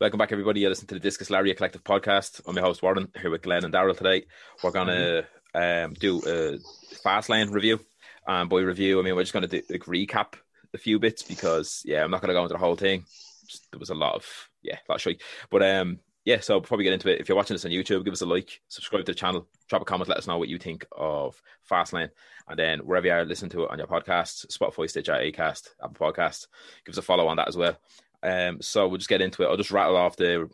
Welcome back, everybody. You're listening to the Discus Lariat Collective Podcast. I'm your host, Warren, here with Glenn and Daryl today. We're going to do a Fastlane review. And by review, I mean, we're just going to do, like, recap a few bits because, I'm not going to go into the whole thing. Just, there was a lot of shite. But, so before we get into it, if you're watching this on YouTube, give us a like, subscribe to the channel, drop a comment, let us know what you think of Fastlane. And then wherever you are listening to it on your podcast, Spotify, Stitcher, Acast, Apple Podcast, give us a follow on that as well. So we'll just get into it. I'll just rattle off the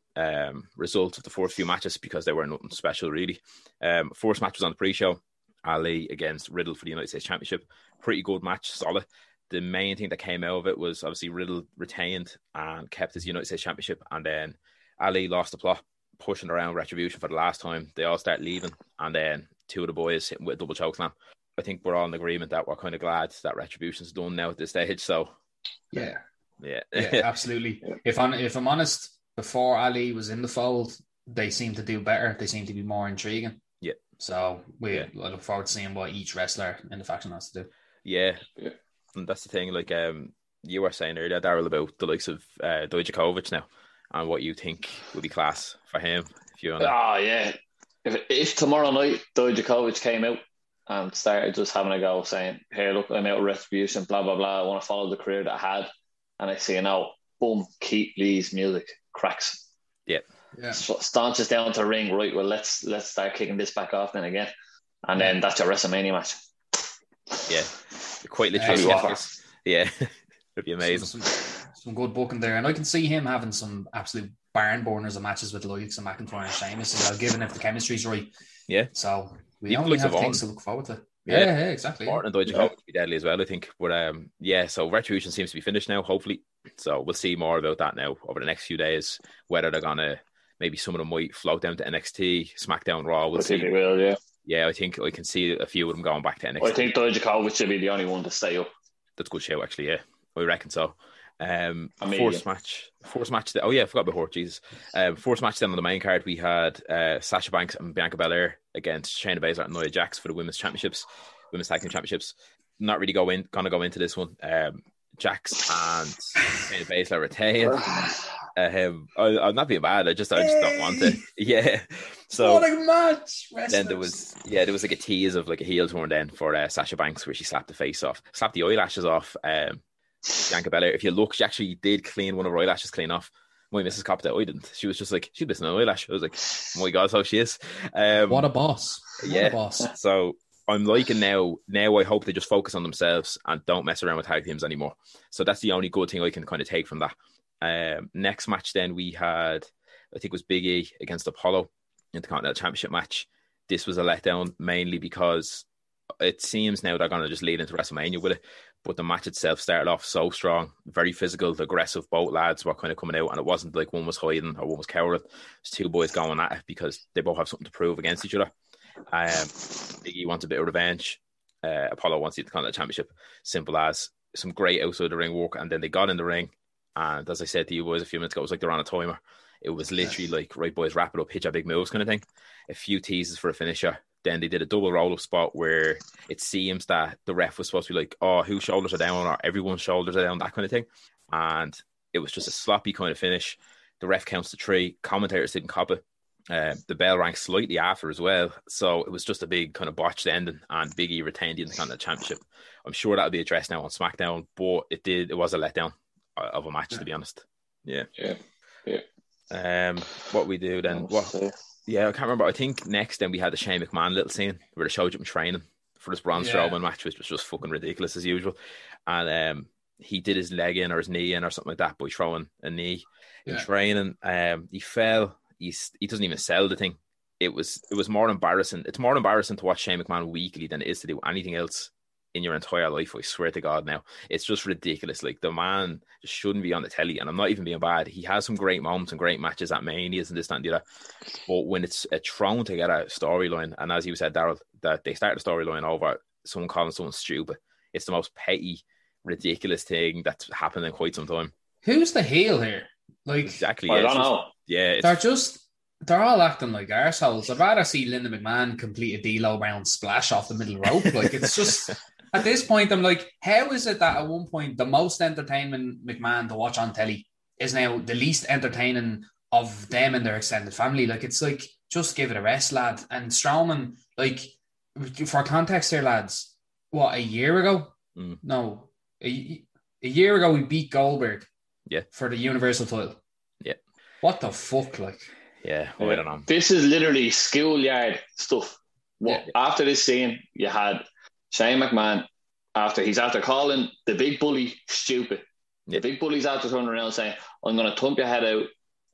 results of the first few matches because they were nothing special, really. First match was on the pre-show. Ali against Riddle for the United States Championship. Pretty good match, solid. The main thing that came out of it was obviously Riddle retained and kept his United States Championship, and then Ali lost the plot, pushing around Retribution for the last time. They all start leaving, and then two of the boys hit with a double chokeslam. I think we're all in agreement that we're kind of glad that Retribution's done now at this stage. So yeah, absolutely. If I'm honest, before Ali was in the fold, they seemed to do better. They seemed to be more intriguing. Yeah. So I look forward to seeing what each wrestler in the faction has to do. Yeah. And that's the thing. Like you were saying earlier, Daryl, about the likes of Dijakovic now, and what you think would be class for him. If you want. If tomorrow night Dijakovic came out and started just having a go, saying, "Hey, look, I'm out of Retribution. Blah blah blah. I want to follow the career that I had." And I say, "No, boom, Keith Lee's music cracks." Yeah. Staunches down to ring, right? Well, let's start kicking this back off then again, and then that's your WrestleMania match. Yeah, quite literally. Yeah, it'd be amazing. Some good booking there, and I can see him having some absolute barn burners of matches with Elias and McIntyre and Sheamus as well, given if the chemistry's right. Yeah. So we only have things to look forward to. Yeah, exactly. Martin and Dijakovic would be deadly as well, I think. But so Retribution seems to be finished now, hopefully. So we'll see more about that now over the next few days. Whether they're gonna, maybe some of them might float down to NXT, SmackDown, Raw. We'll see. I think they will, yeah. Yeah, I think I can see a few of them going back to NXT. I think Dijakovic should be the only one to stay up. That's a good show, actually. Yeah, I reckon so. First match. Oh yeah, I forgot about her. Jesus. First match then on the main card, we had Sasha Banks and Bianca Belair against Shayna Baszler and Nia Jax for the Women's Tag Team Championships. Not really going to go into this one. Jax and Shayna Baszler retained. I'm not being bad. I just don't want it. Yeah. So what a match. Wrestlers. Then there was like a tease of like a heel turn then for Sasha Banks where she slapped the eyelashes off. Bianca Belair, if you look, she actually did clean one of her eyelashes clean off. My missus copped it. I didn't. She was just like, she'd missing an eyelash. I was like, oh my God, so she is. What a boss. So I'm liking now I hope they just focus on themselves and don't mess around with tag teams anymore. So that's the only good thing I can kind of take from that. Next match then we had, I think it was Big E against Apollo in the Continental Championship match. This was a letdown mainly because it seems now they're going to just lead into WrestleMania with it. But the match itself started off so strong, very physical, aggressive. Both lads were kind of coming out, and it wasn't like one was hiding or one was cowering. It's two boys going at it because they both have something to prove against each other. Big E wants a bit of revenge. Apollo wants to get the championship. Simple as. Some great outside the ring work, and then they got in the ring. And as I said to you boys a few minutes ago, it was like they're on a timer. It was literally like, right boys, wrap it up, hit your big moves kind of thing. A few teases for a finisher. Then they did a double roll-up spot where it seems that the ref was supposed to be like, oh, whose shoulders are down or everyone's shoulders are down, that kind of thing. And it was just a sloppy kind of finish. The ref counts to three. Commentators didn't cop it. The bell rang slightly after as well. So it was just a big kind of botched ending, and Big E retained the Intercontinental Championship. I'm sure that'll be addressed now on SmackDown, but it was a letdown of a match, to be honest. Yeah. What we do then... I can't remember. I think next then we had the Shane McMahon little scene where they showed him training for this Braun Strowman match, which was just fucking ridiculous as usual. And he did his leg in or his knee in or something like that by throwing a knee in training. He fell. He doesn't even sell the thing. It was more embarrassing. It's more embarrassing to watch Shane McMahon weekly than it is to do anything else in your entire life. I swear to God now. It's just ridiculous. Like, the man just shouldn't be on the telly, and I'm not even being bad. He has some great moments and great matches at Manias and this, that, and the other. But when it's a thrown together storyline, and as you said, Daryl, that they start the storyline over someone calling someone stupid, it's the most petty, ridiculous thing that's happened in quite some time. Who's the heel here? Like, exactly. Well, yeah, I don't know. Yeah, they're all acting like arseholes. I'd rather see Linda McMahon complete a D-Lo round splash off the middle rope. Like, it's just at this point, I'm like, how is it that at one point the most entertaining McMahon to watch on telly is now the least entertaining of them and their extended family? Like, it's like, just give it a rest, lad. And Strowman, like, for context here, lads, what, a year ago? Mm. No, a year ago we beat Goldberg. Yeah, for the Universal title. Yeah. What the fuck, like? Yeah, I don't know. This is literally schoolyard stuff. Well, yeah. After this scene, you had Shane McMahon, after calling the big bully stupid. Yeah. The big bully's after turning around saying, I'm going to thump your head out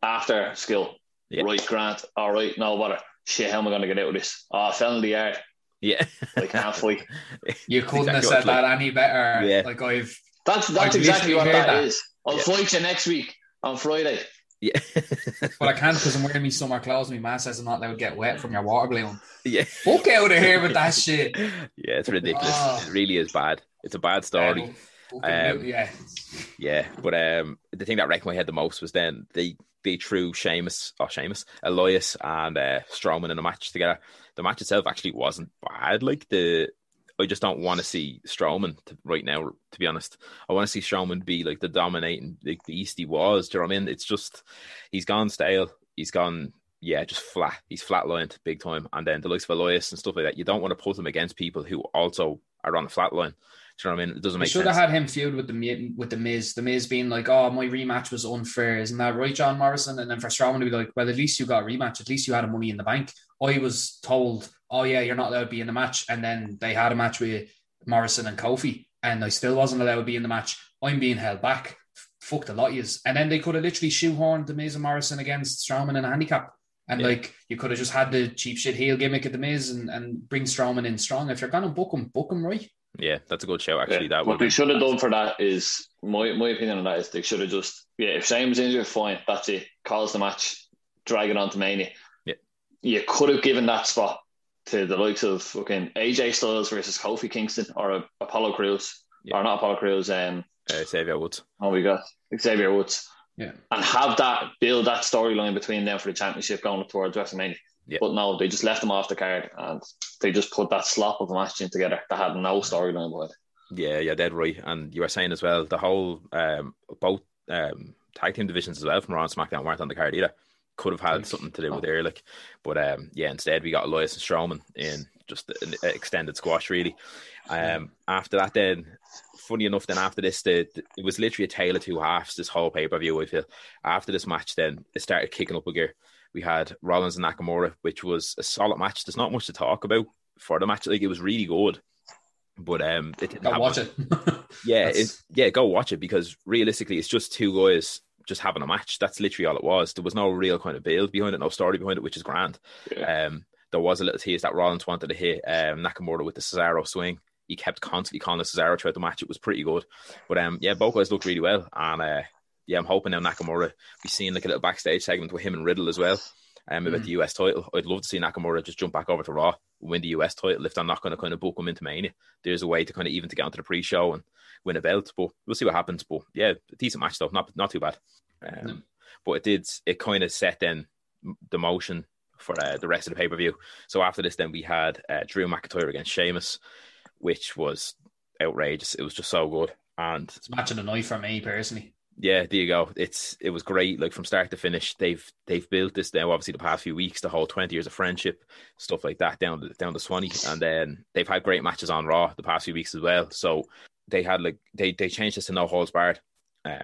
after skill. Yeah. Right, Grant. All right, no bother. Shit, how am I going to get out of this? Oh, I fell in the yard. Yeah. Like, halfway. You couldn't have said that any better. Yeah. Like, That's exactly what that is. I'll fight you next week on Friday. Yeah. But I can't because I'm wearing me summer clothes. My man says I'm not allowed to get wet from your water balloon. Yeah. Fuck out of here with that shit. Yeah, it's ridiculous. It really is bad. It's a bad story. But the thing that wrecked my head the most was then they threw Elias and Strowman in a match together. The match itself actually wasn't bad. Like, I just don't want to see Strowman right now, to be honest. I want to see Strowman be like the dominating, like the East he was. Do you know what I mean? It's just, he's gone stale. He's gone, just flat. He's flatlined big time. And then the likes of Elias and stuff like that, you don't want to put him against people who also are on the flatline. Do you know what I mean? It doesn't make sense. You should have had him feud with the Miz. The Miz being like, oh, my rematch was unfair. Isn't that right, John Morrison? And then for Strowman to be like, well, at least you got a rematch. At least you had a Money in the Bank. I was told, oh yeah, you're not allowed to be in the match. And then they had a match with Morrison and Kofi, and I still wasn't allowed to be in the match. I'm being held back. Fuck the lot of yous. And then they could have literally shoehorned the Miz and Morrison against Strowman in a handicap. And you could have just had the cheap shit heel gimmick at the Miz and bring Strowman in strong. If you're going to book him right. Yeah, that's a good show, actually. Yeah. What they should have done for that is, my opinion on that is, they should have just, if Shane was injured, fine, that's it. Calls the match, drag it on to Mania. You could have given that spot to the likes of fucking AJ Styles versus Kofi Kingston or Apollo Crews. Yeah. Or not Apollo Crews. Xavier Woods. Oh, we got Xavier Woods. Yeah. And have that, build that storyline between them for the championship going up towards WrestleMania. Yeah. But no, they just left them off the card and they just put that slop of a match in together that had no storyline behind it. Yeah, dead right. And you were saying as well, the whole, both tag team divisions as well from Raw and SmackDown weren't on the card either. Could have had something to do with Ehrlich, but instead we got Elias and Strowman in just an extended squash, really. After that, then, funny enough, then after this, it was literally a tale of two halves, this whole pay-per-view, I feel. After this match, then, it started kicking up a gear. We had Rollins and Nakamura, which was a solid match. There's not much to talk about for the match. Like, it was really good, but it didn't happen. Go watch it. Go watch it, because realistically, it's just two guys just having a match. That's literally all it was. There was no real kind of build behind it, no story behind it, which is grand. Yeah. There was a little tease that Rollins wanted to hit Nakamura with the Cesaro swing. He kept constantly calling the Cesaro throughout the match. It was pretty good. But both guys looked really well. And I'm hoping now Nakamura, we've seen like a little backstage segment with him and Riddle as well about the US title. I'd love to see Nakamura just jump back over to Raw, win the US title. If they're not going to kind of book him into Mania, there's a way to kind of even to get onto the pre-show and win a belt, but we'll see what happens. But yeah, decent match though, not too bad. But it kind of set then the motion for the rest of the pay-per-view. So after this then we had Drew McIntyre against Sheamus, which was outrageous. It was just so good, and it's match of the night for me personally. Yeah, there you go. It was great. Like, from start to finish, they've built this now. Obviously, the past few weeks, the whole 20 years of friendship, stuff like that, down the Swanee, and then they've had great matches on Raw the past few weeks as well. So they had they changed this to no holds barred.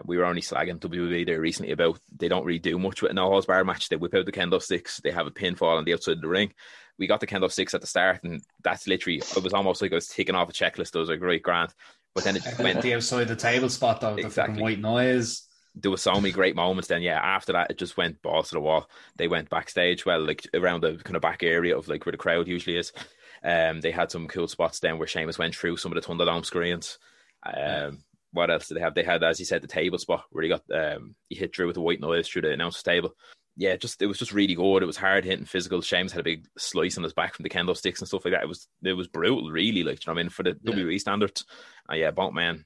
We were only slagging WWE there recently about they don't really do much with a no holds barred match. They whip out the kendo sticks. They have a pinfall on the outside of the ring. We got the kendo sticks at the start, and that's literally, it was almost like I was ticking off a checklist. I was like, right, grand. But then it just went the outside the table spot though, exactly. The fucking white noise. There were so many great moments. Then yeah, after that it just went balls to the wall. They went backstage, well, like around the kind of back area of like where the crowd usually is. They had some cool spots then where Sheamus went through some of the Thunderdome screens. What else did they have? They had, as he said, the table spot where he got he hit Drew with the white noise through the announcer's table. Yeah, just it was just really good. It was hard hitting, physical. Sheamus had a big slice on his back from the kendo sticks and stuff like that. It was brutal, really. Like, you know what I mean, for the WWE standards. Yeah, but man,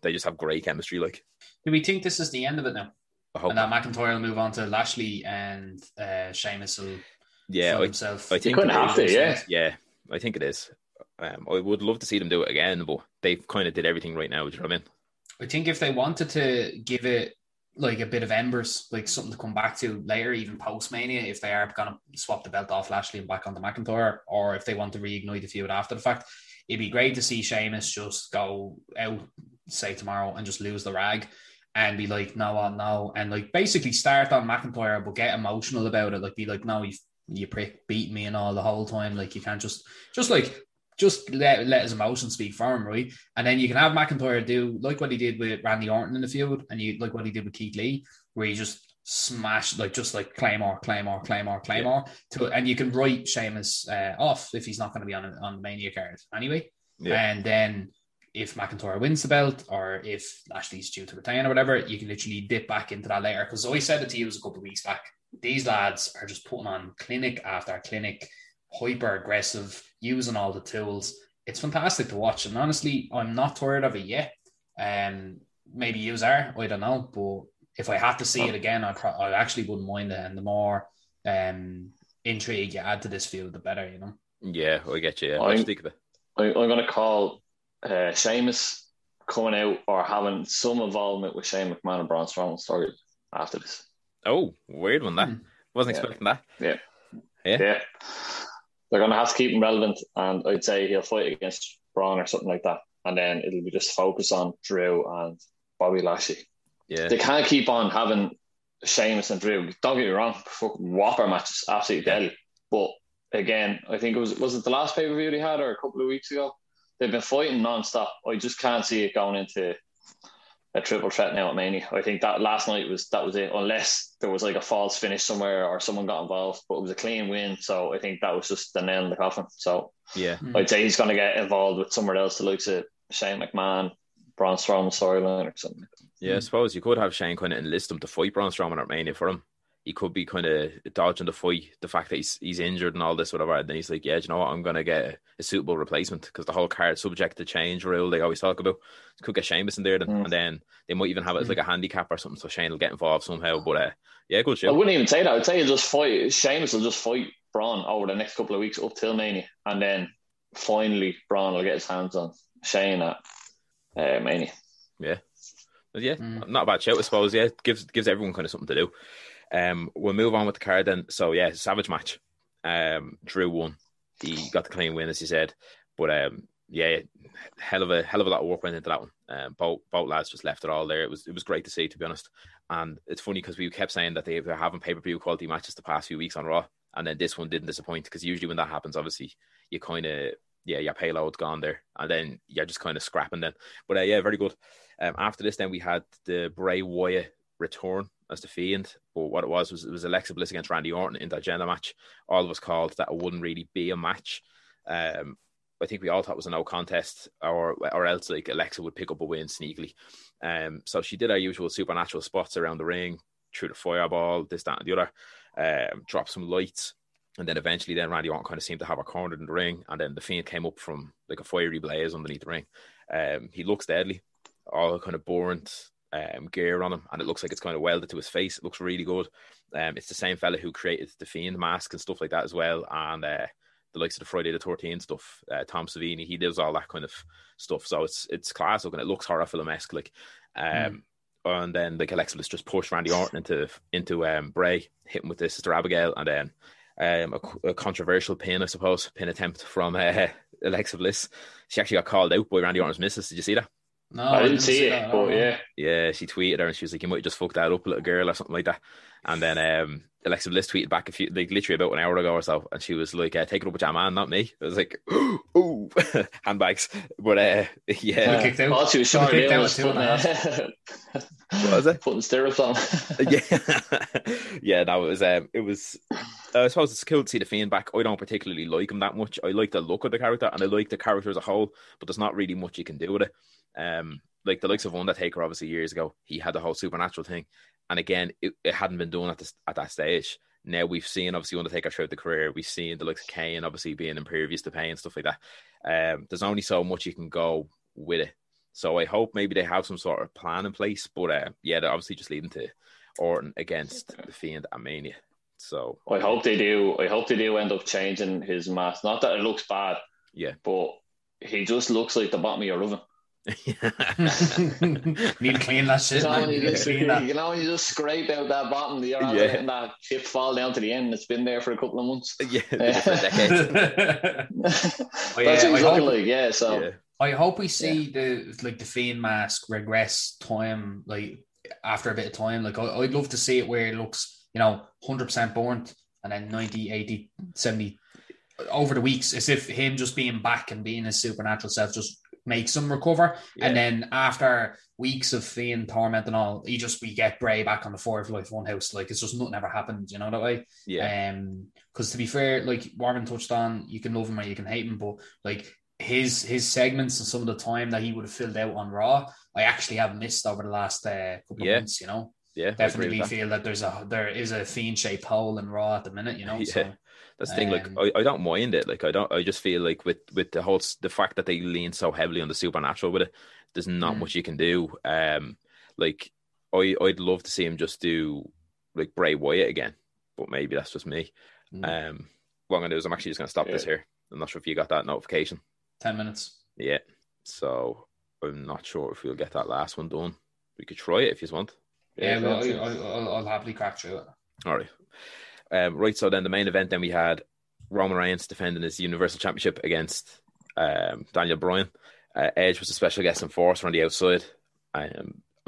they just have great chemistry. Like, do we think this is the end of it now? I hope. And that McIntyre will move on to Lashley and Sheamus will. Yeah, I think it have to, yeah, I think it is. I would love to see them do it again, but they've kind of did everything right now. Do you know what I mean? I think if they wanted to give it like a bit of embers, like something to come back to later, even post-Mania, if they are going to swap the belt off Lashley and back onto McIntyre, or if they want to reignite the feud after the fact, it'd be great to see Sheamus just go out, say tomorrow, and just lose the rag and be like, no, and like basically start on McIntyre, but get emotional about it. Like, be like, no, you prick, beat me and all the whole time. Like, you can't just let his emotions speak for him, right? And then you can have McIntyre do like what he did with Randy Orton in the field, and you like what he did with Keith Lee, where he just smashed like Claymore to it, and you can write Sheamus off if he's not going to be on the Mania card anyway. Yeah. And then if McIntyre wins the belt, or if Lashley's due to retain or whatever, you can literally dip back into that later. Because I said it to you a couple of weeks back. These lads are just putting on clinic after clinic, hyper aggressive, using all the tools. It's fantastic to watch, and honestly, I'm not tired of it yet. Maybe yous are, I don't know, but if I had to see it again, I actually wouldn't mind it. And the more intrigue you add to this field, the better, you know. Yeah, I get you. Yeah. I'm going to call Sheamus coming out or having some involvement with Shane McMahon and Braun Strowman's story after this. Oh, weird one that. Wasn't expecting that. Yeah. They're going to have to keep him relevant, and I'd say he'll fight against Braun or something like that, and then it'll be just focus on Drew and Bobby Lashley. Yeah. They can't keep on having Sheamus and Drew. Don't get me wrong, fucking whopper matches, absolutely deadly. But again, I think was it the last pay-per-view they had, or a couple of weeks ago? They've been fighting non-stop. I just can't see it going into a triple threat now at Mania. I think that last night was it, unless there was like a false finish somewhere or someone got involved, but it was a clean win, so I think that was just the nail in the coffin. So I'd say he's going to get involved with somewhere else, the likes of Shane McMahon, Braun Strowman storyline or something. Yeah, I suppose you could have Shane kind of enlist him to fight Braun Strowman at Mania for him. He could be kind of dodging the fight, the fact that he's injured and all this, whatever. And then he's like, yeah, do you know what? I'm going to get a suitable replacement, because the whole card subject to change rule they always talk about. Could get Sheamus in there then, and then they might even have it as like a handicap or something, so Shane will get involved somehow. But good shit. I wouldn't even say that. I'd say he'll just fight. Sheamus will just fight Braun over the next couple of weeks up till Mania. And then finally Braun will get his hands on Shane at Mania. Not a bad shout, I suppose. Gives everyone kind of something to do. We'll move on with the card then. So Savage match. Drew won. He got the clean win, as you said. But hell of a lot of work went into that one. Both lads just left it all there. It was great to see, to be honest. And it's funny because we kept saying that they were having pay-per-view quality matches the past few weeks on Raw, and then this one didn't disappoint, because usually when that happens, obviously you kind of your payload's gone there, and then you're just kind of scrapping then. But very good. After this then we had the Bray Wyatt return as the Fiend, but what it was Alexa Bliss against Randy Orton in that gender match. All of us called that it wouldn't really be a match. I think we all thought it was a no contest, or else like Alexa would pick up a win sneakily. So she did her usual supernatural spots around the ring, through the fireball, this, that, and the other, dropped some lights, and then eventually then Randy Orton kind of seemed to have her cornered in the ring, and then the Fiend came up from like a fiery blaze underneath the ring. He looks deadly, all kind of burnt gear on him, and it looks like it's kind of welded to his face. It looks really good. It's the same fella who created the Fiend mask and stuff like that as well, and the likes of the Friday the 13th stuff. Tom Savini, he does all that kind of stuff, so it's class looking. It looks horror film-esque like. And then like Alexa Bliss just pushed Randy Orton into Bray, hit him with this Sister Abigail, and then a controversial pin, I suppose, pin attempt from Alexa Bliss. She actually got called out by Randy Orton's missus. Did you see that? No, I didn't see it, but yeah. Yeah, she tweeted her and she was like, you might have just fucked that up, little girl, or something like that. And then Alexa Bliss tweeted back a few, like literally about an hour ago or so, and she was like, take it up with your man, not me. I was like, ooh, handbags. But yeah. Kicked out. Oh, she was sorry. What was it? Putting stirrups on. Yeah, no, it was. I suppose it's cool to see the Fiend back. I don't particularly like him that much. I like the look of the character and I like the character as a whole, but there's not really much you can do with it. Like the likes of Undertaker, obviously years ago, he had the whole supernatural thing, and again, it hadn't been done at that stage. Now we've seen obviously Undertaker throughout the career. We've seen the likes of Kane obviously being impervious to pain and stuff like that. There's only so much you can go with it. So I hope maybe they have some sort of plan in place. But yeah, they're obviously just leading to Orton against the Fiend at Mania. So I hope they do. I hope they do end up changing his mask. Not that it looks bad, yeah, but he just looks like the bottom of your oven. Need to clean that shit. You know, you just scrape out that bottom, you're not letting that chip fall down to the end. It's been there for a couple of months. Yeah, for decades. That's exactly. Yeah, so I hope we see the Fiend mask regress time, like after a bit of time. Like I'd love to see it where it looks, you know, 100% burnt, and then 90, 80, 70 over the weeks, as if him just being back and being his supernatural self just makes him recover, and then after weeks of Fiend torment and all, we get Bray back on the floor of Life One House. Like it's just nothing ever happened, you know that way. Yeah. Because to be fair, like Warren touched on, you can love him or you can hate him, but like his segments and some of the time that he would have filled out on Raw, I actually have missed over the last couple of months. You know, definitely feel that there is a Fiend shaped hole in Raw at the minute. You know, so. That's the thing, like I don't mind it. Like I just feel like with the whole the fact that they lean so heavily on the supernatural with it, there's not much you can do. Like I'd love to see him just do like Bray Wyatt again, but maybe that's just me. What I'm gonna do is I'm actually just gonna stop this here. I'm not sure if you got that notification. 10 minutes. Yeah. So I'm not sure if we'll get that last one done. We could try it if you want. Yeah, I'll happily crack through it. All right. Right, so then the main event, then we had Roman Reigns defending his Universal Championship against Daniel Bryan. Edge was a special guest enforcer on the outside. I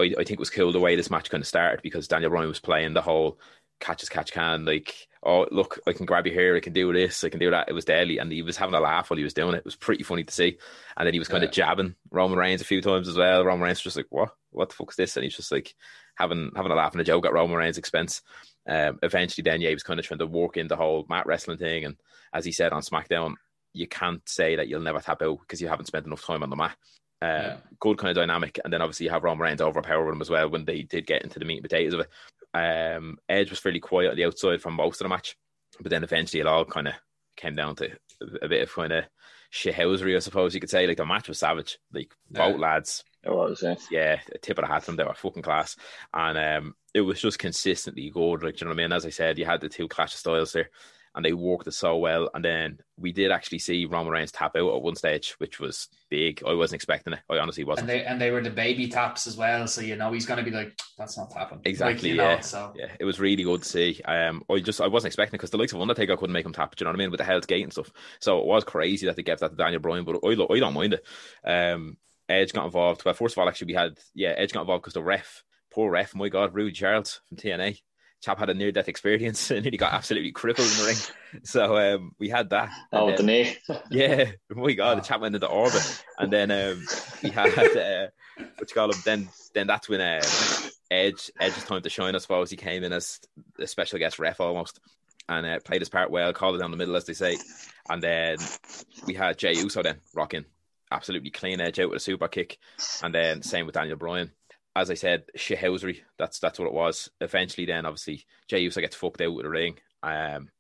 think it was cool the way this match kind of started, because Daniel Bryan was playing the whole catch-as-catch-can, like, oh, look, I can grab your hair, I can do this, I can do that. It was deadly, and he was having a laugh while he was doing it. It was pretty funny to see. And then he was kind of jabbing Roman Reigns a few times as well. Roman Reigns was just like, what the fuck's this? And he's just like having a laugh and a joke at Roman Reigns' expense. Eventually then he was kind of trying to work in the whole mat wrestling thing, and as he said on SmackDown, you can't say that you'll never tap out because you haven't spent enough time on the mat. Good kind of dynamic, and then obviously you have Roman Reigns overpowering him as well when they did get into the meat and potatoes of it. Edge was fairly quiet on the outside from most of the match, but then eventually it all kind of came down to a bit of kind of shithousery, I suppose you could say. Like the match was savage, like both lads. It was, yeah, a tip of the hat to them. They were fucking class, and it was just consistently good. Like, do you know what I mean? As I said, you had the two clash of styles there, and they worked it so well. And then we did actually see Roman Reigns tap out at one stage, which was big. I wasn't expecting it. I honestly wasn't. And they were the baby taps as well, so you know he's going to be like, that's not happening. Exactly. Like, yeah, it was really good to see. I wasn't expecting it, because the likes of Undertaker couldn't make him tap. Do you know what I mean? With the Hell's Gate and stuff. So it was crazy that they gave that to Daniel Bryan, but I don't mind it. Edge got involved. Well, first of all, actually, we had Edge got involved because the ref, poor ref, my God, Rude Charles from TNA, chap had a near-death experience and he got absolutely crippled in the ring. So we had that. With the knee. Yeah, my God, the chap went into orbit, and then we had what you call him. Then that's when Edge's time to shine. I suppose he came in as a special guest ref almost, and played his part well, called it down the middle, as they say, and then we had Jey Uso then rocking. Absolutely clean Edge out with a super kick, and then same with Daniel Bryan. As I said, shithousery. That's what it was. Eventually, then obviously Jey Uso gets fucked out with the ring. Then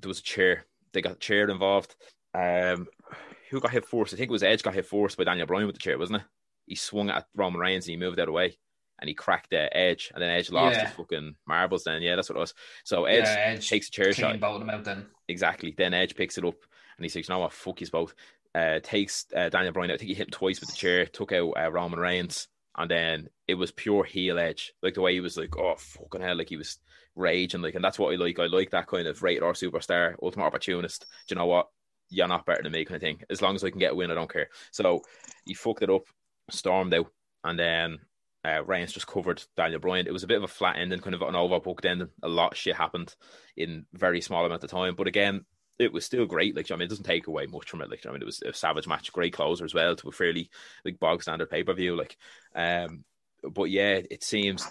there was a chair. They got chair involved. Who got hit first? I think it was Edge got hit first by Daniel Bryan with the chair, wasn't it? He swung at Roman Reigns and he moved out of the way, and he cracked Edge, and then Edge lost his fucking marbles. Then that's what it was. So Edge takes a chair shot. Him out then. Exactly. Then Edge picks it up and he says, "You know what? Fuck you both." Takes Daniel Bryan out. I think he hit him twice with the chair, took out Roman Reigns, and then it was pure heel Edge. Like the way he was like, oh, fucking hell, like he was raging. Like, and that's what I like. I like that kind of rated R superstar, ultimate opportunist. Do you know what? You're not better than me kind of thing. As long as I can get a win, I don't care. So he fucked it up. stormed out, and then Reigns just covered Daniel Bryan. It was a bit of a flat ending, kind of an overbooked ending. A lot of shit happened in very small amount of time, but again, it was still great. Like, I mean, it doesn't take away much from it. Like, I mean, it was a savage match, great closer as well to a fairly like bog standard pay per view. Like, but yeah, it seems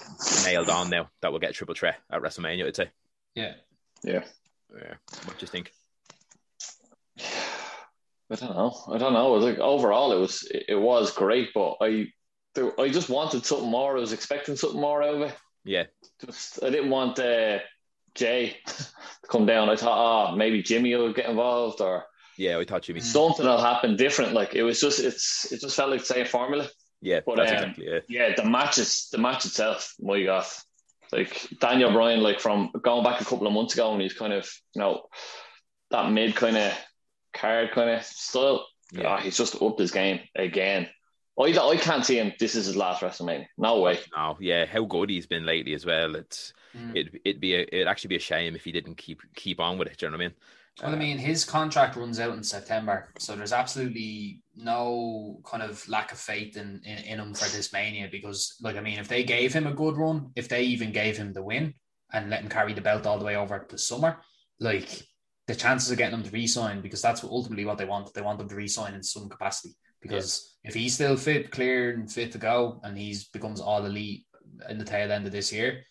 nailed on now that we'll get a triple threat at WrestleMania. I'd say. Yeah. What do you think? I don't know. Like, overall, it was great, but I just wanted something more. I was expecting something more out of it. Yeah. I didn't want Jay to come down. I thought, maybe Jimmy will get involved, or I thought Jimmy, something will happen different. Like, it was just it just felt like the same formula. Yeah, but that's exactly it. Yeah, the match itself, my God. Like, Daniel Bryan, like, from going back a couple of months ago, when he's kind of, you know, that mid kind of card kind of style. Yeah, he's just upped his game again. I can't see him. This is his last WrestleMania. No way. No, yeah. How good he's been lately as well. It'd actually be a shame if he didn't keep on with it. Do you know what I mean? Well, I mean, his contract runs out in September, so there's absolutely no kind of lack of faith in him for this Mania, because, like, I mean, if they gave him a good run, if they even gave him the win and let him carry the belt all the way over to summer, like, the chances of getting him to re-sign, because that's ultimately what they want. They want him to re-sign in some capacity. Because if he's still fit, clear, and fit to go, and he becomes all elite in the tail end of this year,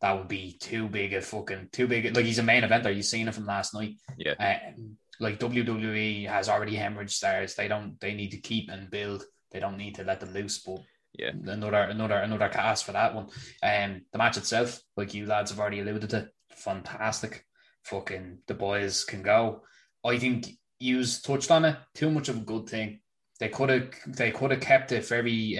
that would be too big. Like, he's a main eventer. You've seen it from last night. Yeah. Like, WWE has already hemorrhaged stars. They need to keep and build. They don't need to let them loose. But yeah, another cast for that one. The match itself, like you lads have already alluded to, fantastic. Fucking the boys can go. I think Hughes touched on it. Too much of a good thing. They could have kept it very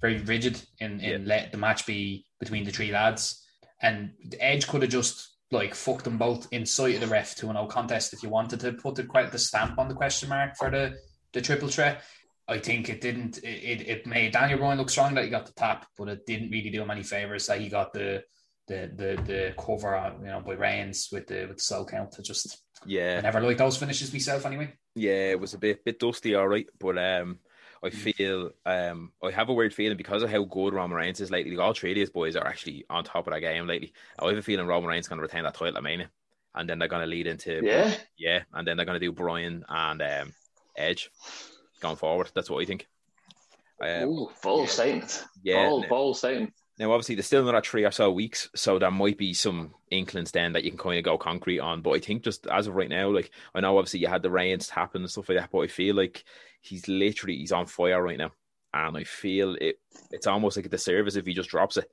very rigid and let the match be between the three lads. And Edge could have just, like, fucked them both in sight of the ref to a no contest if you wanted to put the stamp on the question mark for the triple threat. I think it didn't. It made Daniel Bryan look strong that he got the tap, but it didn't really do him any favours that he got the cover on, you know, by Reigns with the slow count. To just I never liked those finishes myself anyway. Yeah, it was a bit dusty, all right, but I feel I have a weird feeling because of how good Roman Reigns is lately. All three of these boys are actually on top of that game lately. I have a feeling Roman Reigns is going to retain that title at Mania, and then they're going to lead into and then they're going to do Bryan and Edge going forward. That's what I think. Bold statement. Yeah, bold statement. Now, obviously, there's still another 3 or so weeks, so there might be some inklings then that you can kind of go concrete on. But I think just as of right now, like, I know obviously you had the Reigns happen and stuff like that, but I feel like he's on fire right now. And I feel it's almost like a disservice if he just drops it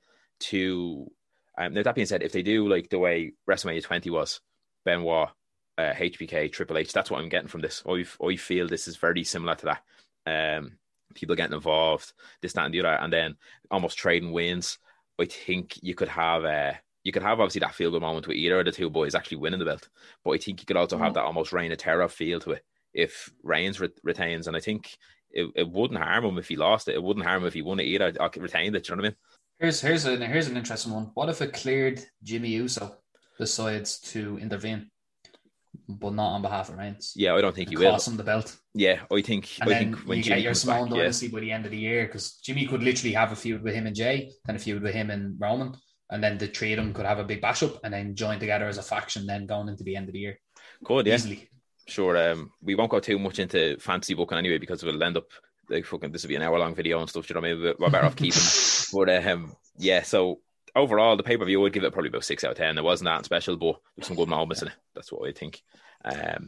to... now, that being said, if they do, like, the way WrestleMania 20 was, Benoit, HBK, Triple H, that's what I'm getting from this. I feel this is very similar to that. People getting involved, this, that, and the other, and then almost trading wins. I think you could have obviously that feel good moment with either of the two boys actually winning the belt, but I think you could also have that almost reign of terror feel to it if Reigns retains, and I think it wouldn't harm him if he lost it. It wouldn't harm him if he won it either. I could retain it. Do you know what I mean? Here's an interesting one. What if it cleared Jimmy Uso decides to intervene? But not on behalf of Reigns. Yeah, I don't think he will. Cost him the belt. Yeah, I think when you Jimmy get your Samoan dynasty by the end of the year, because Jimmy could literally have a feud with him and Jay, then a feud with him and Roman, and then the three of them could have a big bash up and then join together as a faction then going into the end of the year. Could, yeah. Easily. Sure. We won't go too much into fantasy booking anyway, because we'll end up like fucking this will be an hour long video and stuff. Do you know what I mean? We're better off keeping it. But so overall, the pay-per-view, I would give it probably about 6 out of 10. It wasn't that special, but there's some good moments in it. That's what I think. I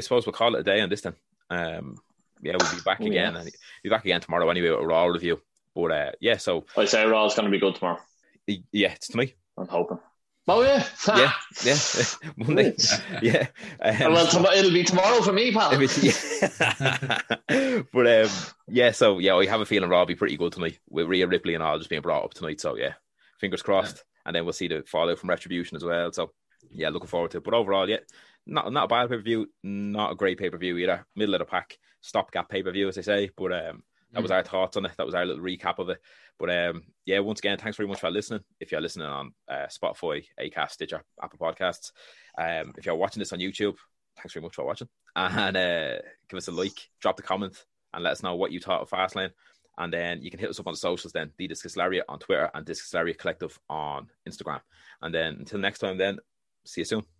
suppose we'll call it a day on this then. We'll be back again. Yes. We'll be back again tomorrow anyway with a Raw review. But, so... I say Raw's going to be good tomorrow. Yeah, it's to me. I'm hoping. Oh, yeah. Yeah. Monday. Yeah. It'll be tomorrow for me, pal. I have a feeling Raw will be pretty good tonight with Rhea Ripley and all just being brought up tonight. So, yeah, fingers crossed. Yeah. And then we'll see the fallout from Retribution as well. So, yeah, looking forward to it. But overall, yeah, not a bad pay-per-view, not a great pay-per-view either. Middle of the pack, stopgap pay-per-view, as they say. But that was our thoughts on it. That was our little recap of it. But once again, thanks very much for listening. If you're listening on Spotify, Acast, Stitcher, Apple Podcasts, if you're watching this on YouTube, thanks very much for watching. And give us a like, drop the comment, and let us know what you thought of Fastlane. And then you can hit us up on the socials then, The Discus Lariat on Twitter and Discus Lariat Collective on Instagram. And then until next time then, see you soon.